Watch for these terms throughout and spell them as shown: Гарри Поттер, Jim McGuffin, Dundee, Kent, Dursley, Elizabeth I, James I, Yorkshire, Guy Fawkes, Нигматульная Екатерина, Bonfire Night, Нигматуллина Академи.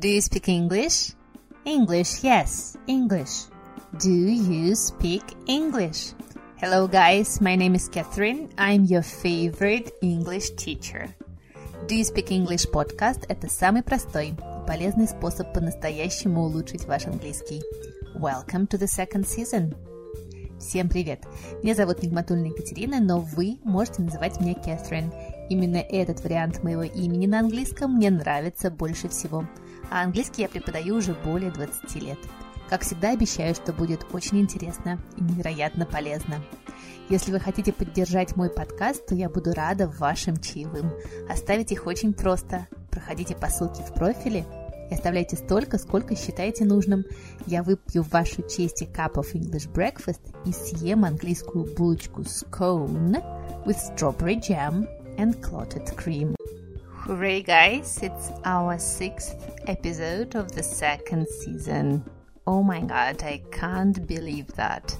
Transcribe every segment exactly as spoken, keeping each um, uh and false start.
Do you speak English? English, yes, English. Do you speak English? Hello guys, my name is Catherine. I'm your favorite English teacher. Do you speak English podcast – это самый простой и полезный способ по-настоящему улучшить ваш английский. Welcome to the second season. Всем привет! Меня зовут Нигматульная Екатерина, но вы можете называть меня Catherine. Именно этот вариант моего имени на английском мне нравится больше всего. А английский я преподаю уже более двадцати лет. Как всегда, обещаю, что будет очень интересно и невероятно полезно. Если вы хотите поддержать мой подкаст, то я буду рада вашим чаевым. Оставить их очень просто. Проходите по ссылке в профиле и оставляйте столько, сколько считаете нужным. Я выпью в вашу честь cup of English breakfast и съем английскую булочку scone with strawberry jam and clotted cream. Hooray, guys! It's our sixth episode of the second season. Oh my god, I can't believe that.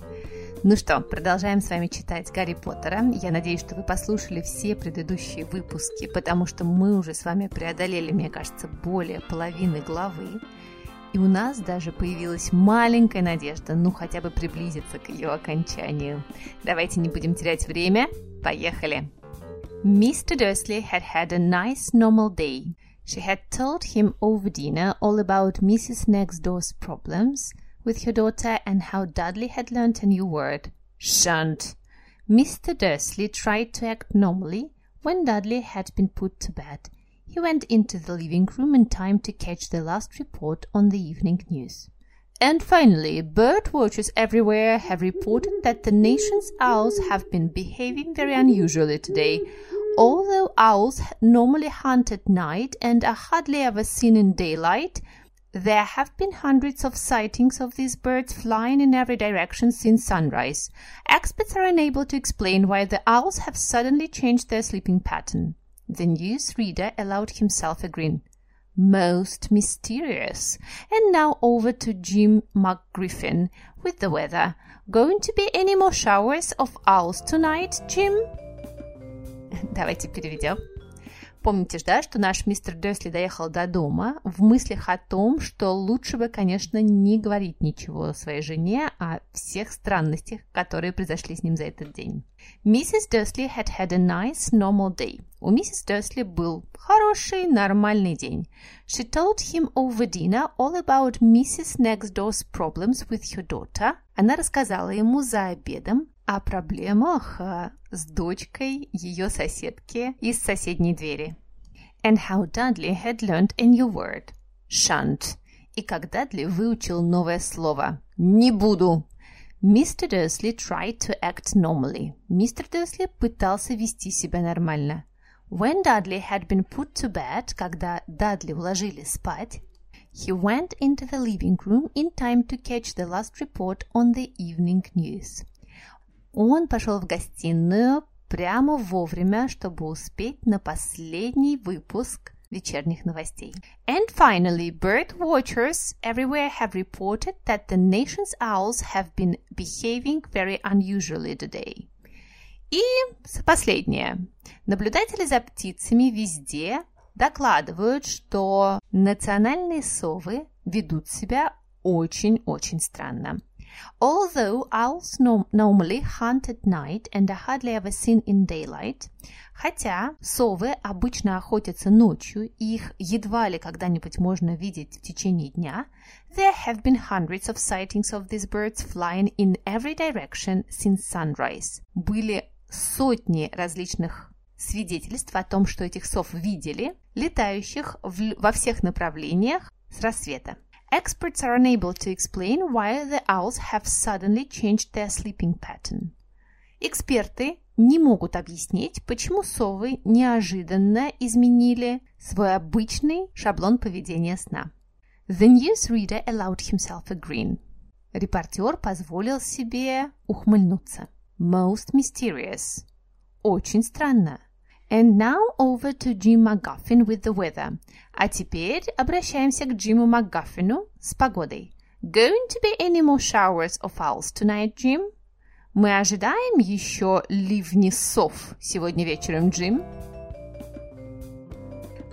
Ну что, продолжаем с вами читать Гарри Поттера. Я надеюсь, что вы послушали все предыдущие выпуски, потому что мы уже с вами преодолели, мне кажется, более половины главы. И у нас даже появилась маленькая надежда, ну хотя бы приблизиться к ее окончанию. Давайте не будем терять время. Поехали! Mister Dursley had had a nice normal day. She had told him over dinner all about Missus Next Door's problems with her daughter and how Dudley had learnt a new word, shan't. Mister Dursley tried to act normally when Dudley had been put to bed. He went into the living room in time to catch the last report on the evening news. And finally, bird watchers everywhere have reported that the nation's owls have been behaving very unusually today. Although owls normally hunt at night and are hardly ever seen in daylight, there have been hundreds of sightings of these birds flying in every direction since sunrise. Experts are unable to explain why the owls have suddenly changed their sleeping pattern. The newsreader allowed himself a grin. Most mysterious. And now over to Jim McGuffin with the weather. Going to be any more showers of owls tonight, Jim? Давайте переведем. Помните же, да, что наш мистер Дёрсли доехал до дома в мыслях о том, что лучше бы, конечно, не говорить ничего своей жене о всех странностях, которые произошли с ним за этот день. Миссис Дёрсли had had a nice normal day. У миссис Дёрсли был хороший, нормальный день. She told him over dinner all about Missus Next Door's problems with her daughter. Она рассказала ему за обедом о проблемах с дочкой ее соседки из соседней двери. And how Dudley had learned a new word, shan't. И как Дадли выучил новое слово «не буду». Мистер Дёрсли tried to act normally. Мистер Дёрсли пытался вести себя нормально. When Dudley had been put to bed, когда Дадли уложили спать, he went into the living room in time to catch the last report on the evening news. Он пошел в гостиную прямо вовремя, чтобы успеть на последний выпуск вечерних новостей. And finally, bird watchers everywhere have reported that the nation's owls have been behaving very unusually today. И последнее. Наблюдатели за птицами везде докладывают, что национальные совы ведут себя очень-очень странно. Although owls norm- normally hunt at night and are hardly ever seen in daylight, хотя совы обычно охотятся ночью и их едва ли когда-нибудь можно видеть в течение дня, there have been hundreds of sightings of these birds flying in every direction since sunrise. Были сотни различных свидетельств о том, что этих сов видели, летающих в, во всех направлениях с рассвета. Experts are unable to explain why the owls have suddenly changed their sleeping pattern. Эксперты не могут объяснить, почему совы неожиданно изменили свой обычный шаблон поведения сна. The newsreader allowed himself a grin. Репортер позволил себе ухмыльнуться. Most mysterious. Очень странно. And now over to Jim McGuffin with the weather. А теперь обращаемся к Джиму МакГаффину с погодой. Going to be any more showers of owls tonight, Jim? Мы ожидаем еще ливни сов сегодня вечером, Джим?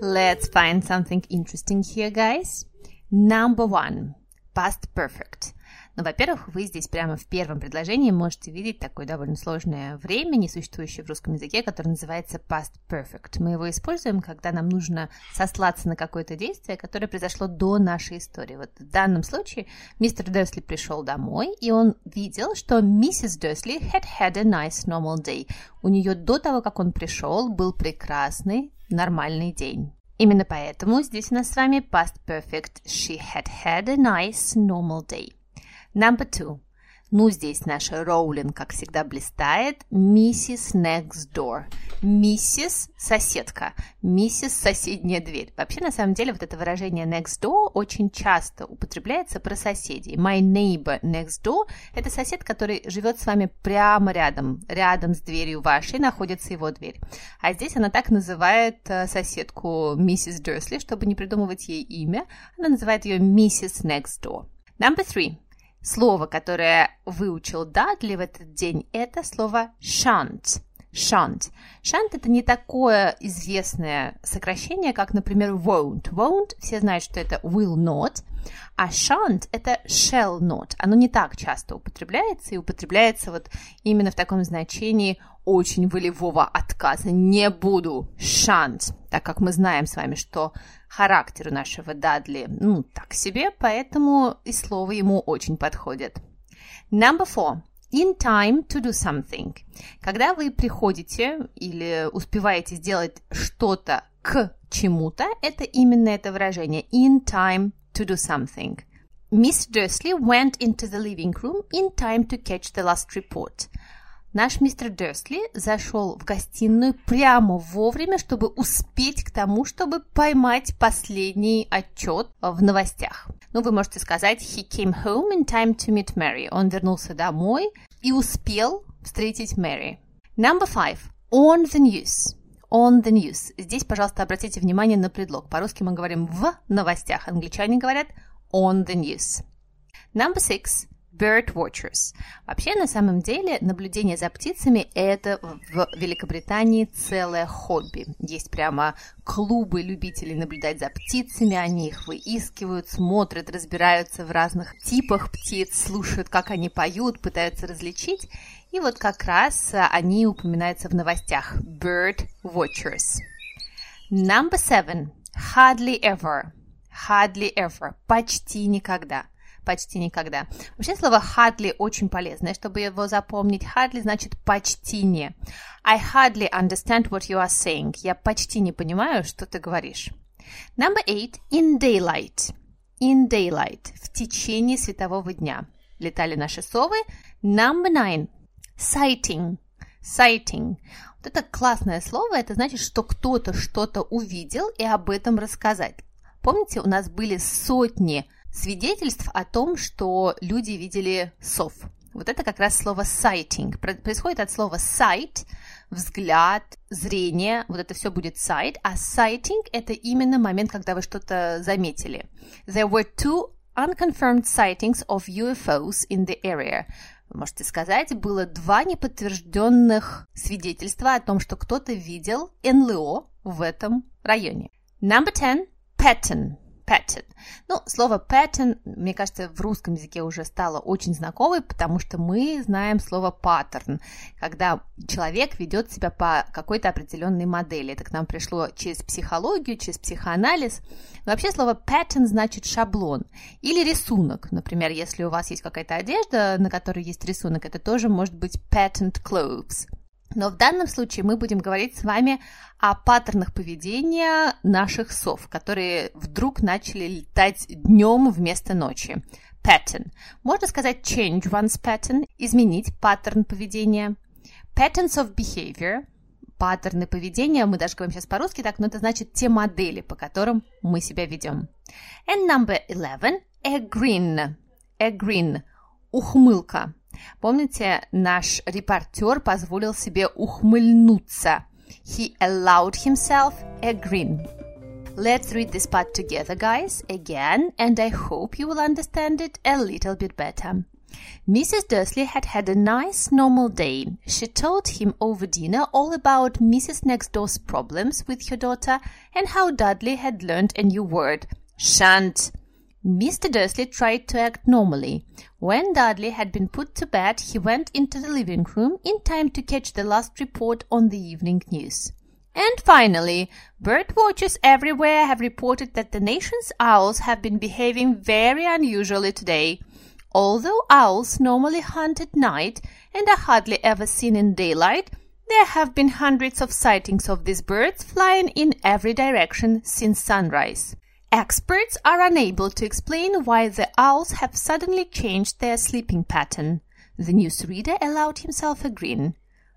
Let's find something interesting here, guys. Number one. Past perfect. Ну, во-первых, вы здесь прямо в первом предложении можете видеть такое довольно сложное время, не существующее в русском языке, которое называется past perfect. Мы его используем, когда нам нужно сослаться на какое-то действие, которое произошло до нашей истории. Вот в данном случае мистер Дёсли пришел домой, и он видел, что миссис Дёсли had had a nice normal day. У нее до того, как он пришел, был прекрасный нормальный день. Именно поэтому здесь у нас с вами past perfect. She had had a nice normal day. Number two. Ну, здесь наша Роулин, как всегда, блистает. Миссис next door. Миссис соседка. Миссис соседняя дверь. Вообще, на самом деле, вот это выражение next door очень часто употребляется про соседей. My neighbor next door – это сосед, который живет с вами прямо рядом. Рядом с дверью вашей находится его дверь. А здесь она так называет соседку миссис Дёрсли, чтобы не придумывать ей имя. Она называет ее миссис next door. Number three. Слово, которое выучил Дадли в этот день, это слово shan't. Shan't. Shan't – это не такое известное сокращение, как, например, won't. Won't – все знают, что это will not, а shan't – это shall not. Оно не так часто употребляется, и употребляется вот именно в таком значении очень волевого отказа. Не буду shan't, так как мы знаем с вами, что характер у нашего Дадли, ну, так себе, поэтому и слово ему очень подходит. Number four. In time to do something. Когда вы приходите или успеваете сделать что-то к чему-то, это именно это выражение. In time to do something. Miss Dursley went into the living room in time to catch the last report. Наш мистер Дёрсли зашел в гостиную прямо вовремя, чтобы успеть к тому, чтобы поймать последний отчет в новостях. Ну, вы можете сказать «He came home in time to meet Mary». Он вернулся домой и успел встретить Мэри. Number five. On the news. On the news. Здесь, пожалуйста, обратите внимание на предлог. По-русски мы говорим «в новостях». Англичане говорят «on the news». Number six. Bird watchers. Вообще, на самом деле, наблюдение за птицами – это в Великобритании целое хобби. Есть прямо клубы любителей наблюдать за птицами, они их выискивают, смотрят, разбираются в разных типах птиц, слушают, как они поют, пытаются различить. И вот как раз они упоминаются в новостях. Bird watchers. Number seven. Hardly ever. Hardly ever. Почти никогда. Почти никогда. Вообще слово hardly очень полезное, чтобы его запомнить. Hardly значит почти не. I hardly understand what you are saying. Я почти не понимаю, что ты говоришь. Number eight. In daylight. In daylight. В течение светового дня. Летали наши совы. Number nine. Sighting. Sighting. Вот это классное слово. Это значит, что кто-то что-то увидел и об этом рассказать. Помните, у нас были сотни свидетельств о том, что люди видели сов. Вот это как раз слово sighting. Происходит от слова sight, взгляд, зрение. Вот это все будет sight. А sighting – это именно момент, когда вы что-то заметили. There were two unconfirmed sightings of ю эф оус in the area. Вы можете сказать, было два неподтвержденных свидетельства о том, что кто-то видел эн эл о в этом районе. Number ten. Pattern. Pattern. Ну, слово pattern, мне кажется, в русском языке уже стало очень знакомой, потому что мы знаем слово pattern, когда человек ведет себя по какой-то определенной модели. Это к нам пришло через психологию, через психоанализ. Но вообще слово pattern значит шаблон или рисунок. Например, если у вас есть какая-то одежда, на которой есть рисунок, это тоже может быть patterned clothes. Но в данном случае мы будем говорить с вами о паттернах поведения наших сов, которые вдруг начали летать днем вместо ночи. Pattern. Можно сказать change one's pattern, изменить паттерн поведения. Patterns of behavior. Паттерны поведения, мы даже говорим сейчас по-русски так, но это значит те модели, по которым мы себя ведем. And number eleven. A grin. A grin. Ухмылка. Помните, наш репортер позволил себе ухмыльнуться. He allowed himself a grin. Let's read this part together, guys, again, and I hope you will understand it a little bit better. Missus Dursley had had a nice, normal day. She told him over dinner all about Missus Next Door's problems with her daughter and how Dudley had learned a new word, shan't. Mister Dursley tried to act normally. When Dudley had been put to bed, he went into the living room in time to catch the last report on the evening news. And finally, bird watchers everywhere have reported that the nation's owls have been behaving very unusually today. Although owls normally hunt at night and are hardly ever seen in daylight, there have been hundreds of sightings of these birds flying in every direction since sunrise. Experts are unable to explain why the owls have suddenly changed their sleeping pattern. The newsreader allowed himself a grin.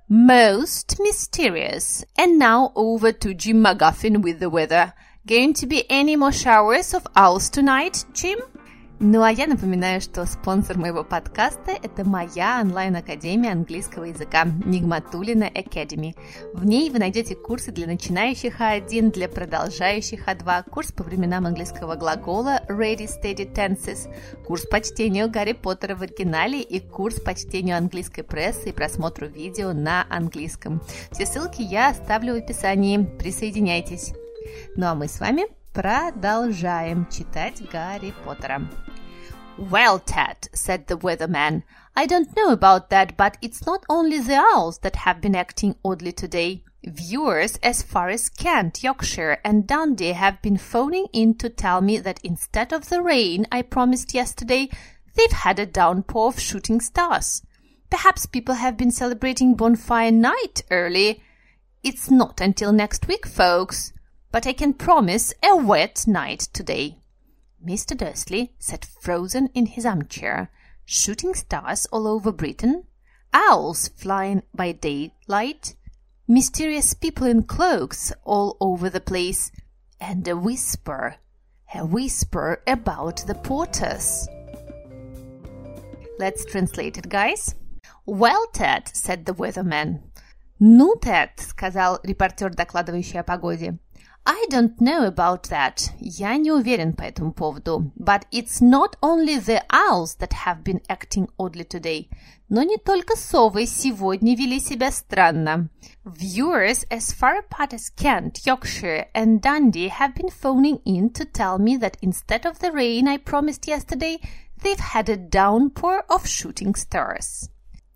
Most mysterious. And now over to Jim McGuffin with the weather. Going to be any more showers of owls tonight, Jim? Ну а я напоминаю, что спонсор моего подкаста – это моя онлайн-академия английского языка Нигматуллина Академи. В ней вы найдете курсы для начинающих А один, для продолжающих А два, курс по временам английского глагола Ready Steady Tenses, курс по чтению Гарри Поттера в оригинале и курс по чтению английской прессы и просмотру видео на английском. Все ссылки я оставлю в описании. Присоединяйтесь! Ну а мы с вами продолжаем читать Гарри Поттера. Well, Ted, said the weatherman, I don't know about that, but it's not only the owls that have been acting oddly today. Viewers as far as Kent, Yorkshire, and Dundee have been phoning in to tell me that instead of the rain I promised yesterday, they've had a downpour of shooting stars. Perhaps people have been celebrating Bonfire Night early. It's not until next week, folks, but I can promise a wet night today. Mister Dursley sat frozen in his armchair, shooting stars all over Britain, owls flying by daylight, mysterious people in cloaks all over the place, and a whisper, a whisper about the Potters. Let's translate it, guys. Well, Ted, said the weatherman. Ну, Тед, сказал репортер, докладывающий о погоде. I don't know about that. Я не уверен по этому поводу. But it's not only the owls that have been acting oddly today. Но не только совы сегодня вели себя странно. Viewers as far apart as Kent, Yorkshire and Dundee have been phoning in to tell me that instead of the rain I promised yesterday, they've had a downpour of shooting stars.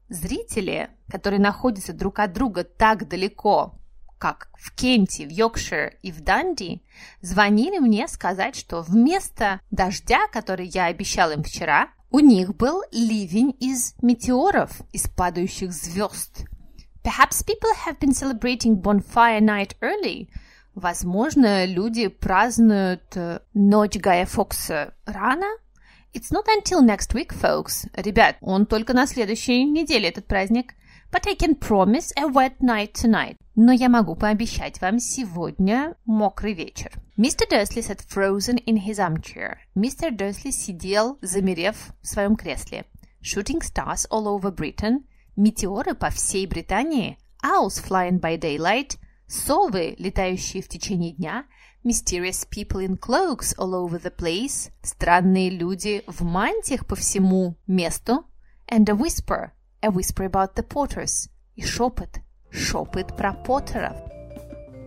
Зрители, которые находятся друг от друга так далеко, как в Кенте, в Йоркшире и в Данди, звонили мне сказать, что вместо дождя, который я обещал им вчера, у них был ливень из метеоров, из падающих звезд. Perhaps people have been celebrating Bonfire Night early. Возможно, люди празднуют ночь Гая Фокса рано. It's not until next week, folks. Ребят, он только на следующей неделе, этот праздник. But I can promise a wet night tonight. Но я могу пообещать вам сегодня мокрый вечер. Mister Dursley sat frozen in his armchair. Mister Dursley сидел, замерев в своем кресле. Shooting stars all over Britain. Метеоры по всей Британии. Owls flying by daylight. Совы, летающие в течение дня. Mysterious people in cloaks all over the place. Странные люди в мантиях по всему месту. And a whisper. A whisper about the Potters. И шепот. Шепот про Поттеров.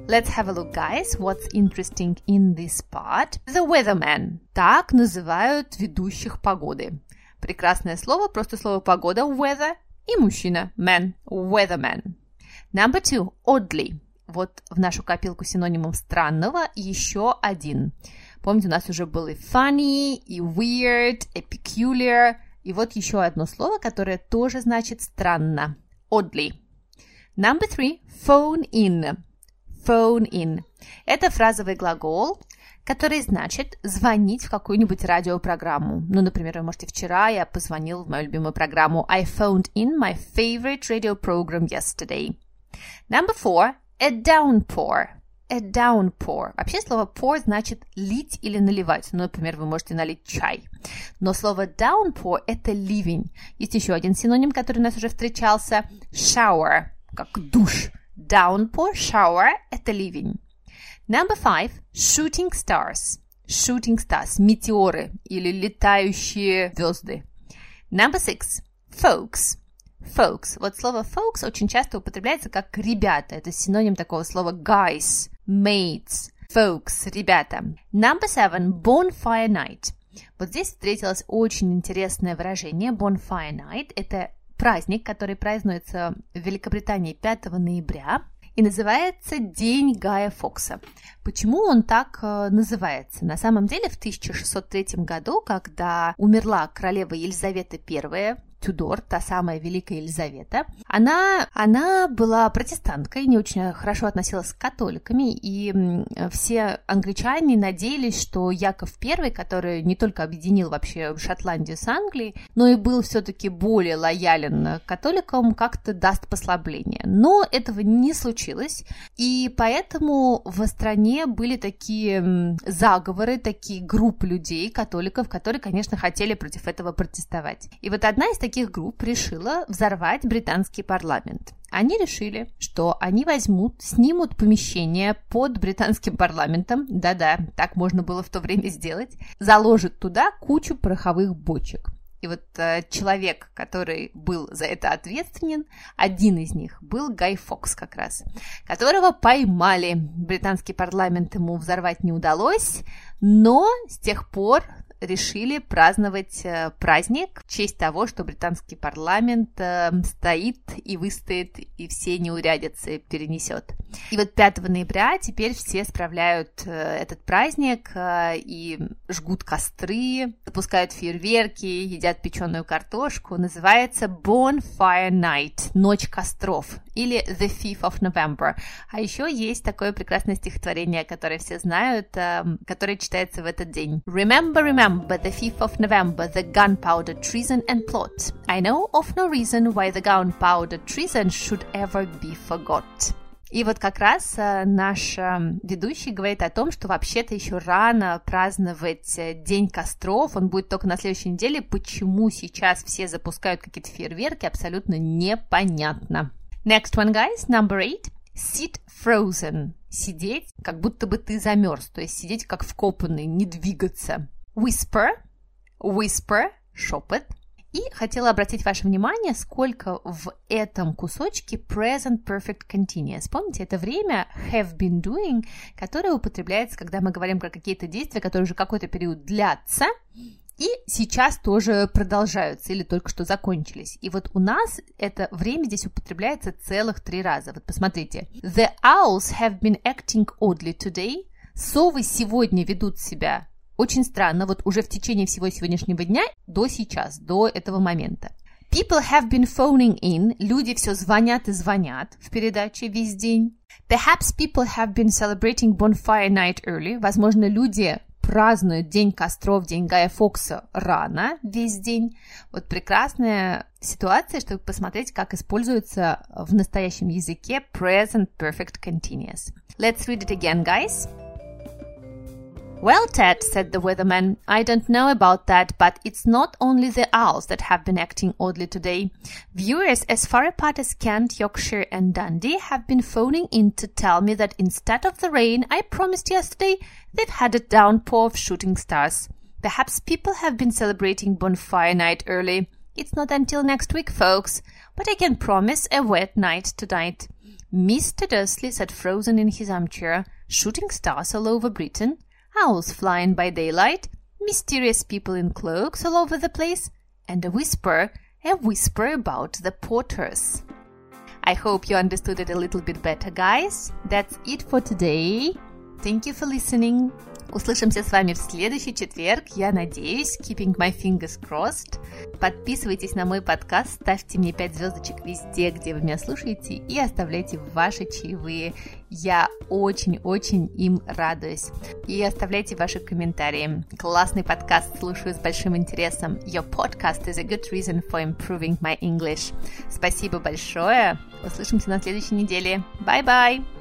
Let's have a look, guys, what's interesting in this part. The weatherman. Так называют ведущих погоды. Прекрасное слово, просто слово погода, weather, и мужчина, man, weatherman. Number two, oddly. Вот в нашу копилку синонимов странного еще один. Помните, у нас уже были funny, и weird, и peculiar. И вот еще одно слово, которое тоже значит странно. Oddly. Number three. Phone in. Phone in. Это фразовый глагол, который значит звонить в какую-нибудь радиопрограмму. Ну, например, вы можете вчера я позвонил в мою любимую программу. I phoned in my favorite radio program yesterday. Number four. A downpour. A downpour. Вообще слово pour значит лить или наливать. Ну, например, вы можете налить чай. Но слово downpour – это ливень. Есть еще один синоним, который у нас уже встречался. Shower. Как душ. Downpour, shower – это ливень. Number five. Shooting stars. Shooting stars – метеоры или летающие звезды. Number six. Folks. Folks. Вот слово folks очень часто употребляется как ребята. Это синоним такого слова guys, mates, folks, ребята. Number seven. Bonfire Night. Вот здесь встретилось очень интересное выражение. Bonfire Night – это праздник, который празднуется в Великобритании пятого ноября и называется День Гая Фокса. Почему он так называется? На самом деле в тысяча шестьсот третьем году, когда умерла королева Елизавета Первая, Тюдор, та самая Великая Елизавета, она, она была протестанткой, не очень хорошо относилась к католиками, и все англичане надеялись, что Яков Первый, который не только объединил вообще Шотландию с Англией, но и был все-таки более лоялен к католикам, как-то даст послабление. Но этого не случилось, и поэтому в стране были такие заговоры, такие группы людей, католиков, которые, конечно, хотели против этого протестовать. И вот одна из таких таких групп решила взорвать британский парламент. Они решили, что они возьмут, снимут помещение под британским парламентом, да-да, так можно было в то время сделать, заложат туда кучу пороховых бочек. И вот э, человек, который был за это ответственен, один из них был Гай Фокс как раз, которого поймали. Британский парламент ему взорвать не удалось, но с тех пор решили праздновать праздник в честь того, что британский парламент стоит и выстоит, и все неурядицы перенесет. И вот пятого ноября теперь все справляют этот праздник и жгут костры, запускают фейерверки, едят печеную картошку. Называется Bonfire Night, ночь костров, или The фифт оф November. А еще есть такое прекрасное стихотворение, которое все знают, которое читается в этот день. Remember, remember, But the fifth of November, the gunpowder treason and plot. I know of no reason why the gunpowder treason should ever be forgot. И вот как раз наш ведущий говорит о том, что вообще-то еще рано праздновать День костров, он будет только на следующей неделе. Почему сейчас все запускают какие-то фейерверки, абсолютно непонятно. Next one, guys, number eight. Sit frozen. Сидеть, как будто бы ты замерз, то есть сидеть как вкопанный, не двигаться. Whisper, whisper, шепот. И хотела обратить ваше внимание, сколько в этом кусочке present perfect continuous. Помните, это время have been doing, которое употребляется, когда мы говорим про какие-то действия, которые уже какой-то период длятся, и сейчас тоже продолжаются или только что закончились. И вот у нас это время здесь употребляется целых три раза. Вот посмотрите. The owls have been acting oddly today. Совы сегодня ведут себя очень странно, вот уже в течение всего сегодняшнего дня до сейчас, до этого момента. People have been phoning in. Люди все звонят и звонят в передаче весь день. Perhaps people have been celebrating bonfire night early. Возможно, люди празднуют День костров, День Гая Фокса рано весь день. Вот прекрасная ситуация, чтобы посмотреть, как используется в настоящем языке present perfect continuous. Let's read it again, guys. Well, Ted, said the weatherman, I don't know about that, but it's not only the owls that have been acting oddly today. Viewers as far apart as Kent, Yorkshire and Dundee have been phoning in to tell me that instead of the rain I promised yesterday, they've had a downpour of shooting stars. Perhaps people have been celebrating bonfire night early. It's not until next week, folks, but I can promise a wet night tonight. Mister Dursley sat frozen in his armchair, shooting stars all over Britain. Owls flying by daylight, mysterious people in cloaks all over the place, and a whisper, a whisper about the Potters. I hope you understood it a little bit better, guys. That's it for today. Thank you for listening. Услышимся с вами в следующий четверг, я надеюсь, keeping my fingers crossed. Подписывайтесь на мой подкаст, ставьте мне пять звездочек везде, где вы меня слушаете, и оставляйте ваши чаевые. Я очень-очень им радуюсь. И оставляйте ваши комментарии. Классный подкаст, слушаю с большим интересом. Your podcast is a good reason for improving my English. Спасибо большое. Услышимся на следующей неделе. Bye-bye!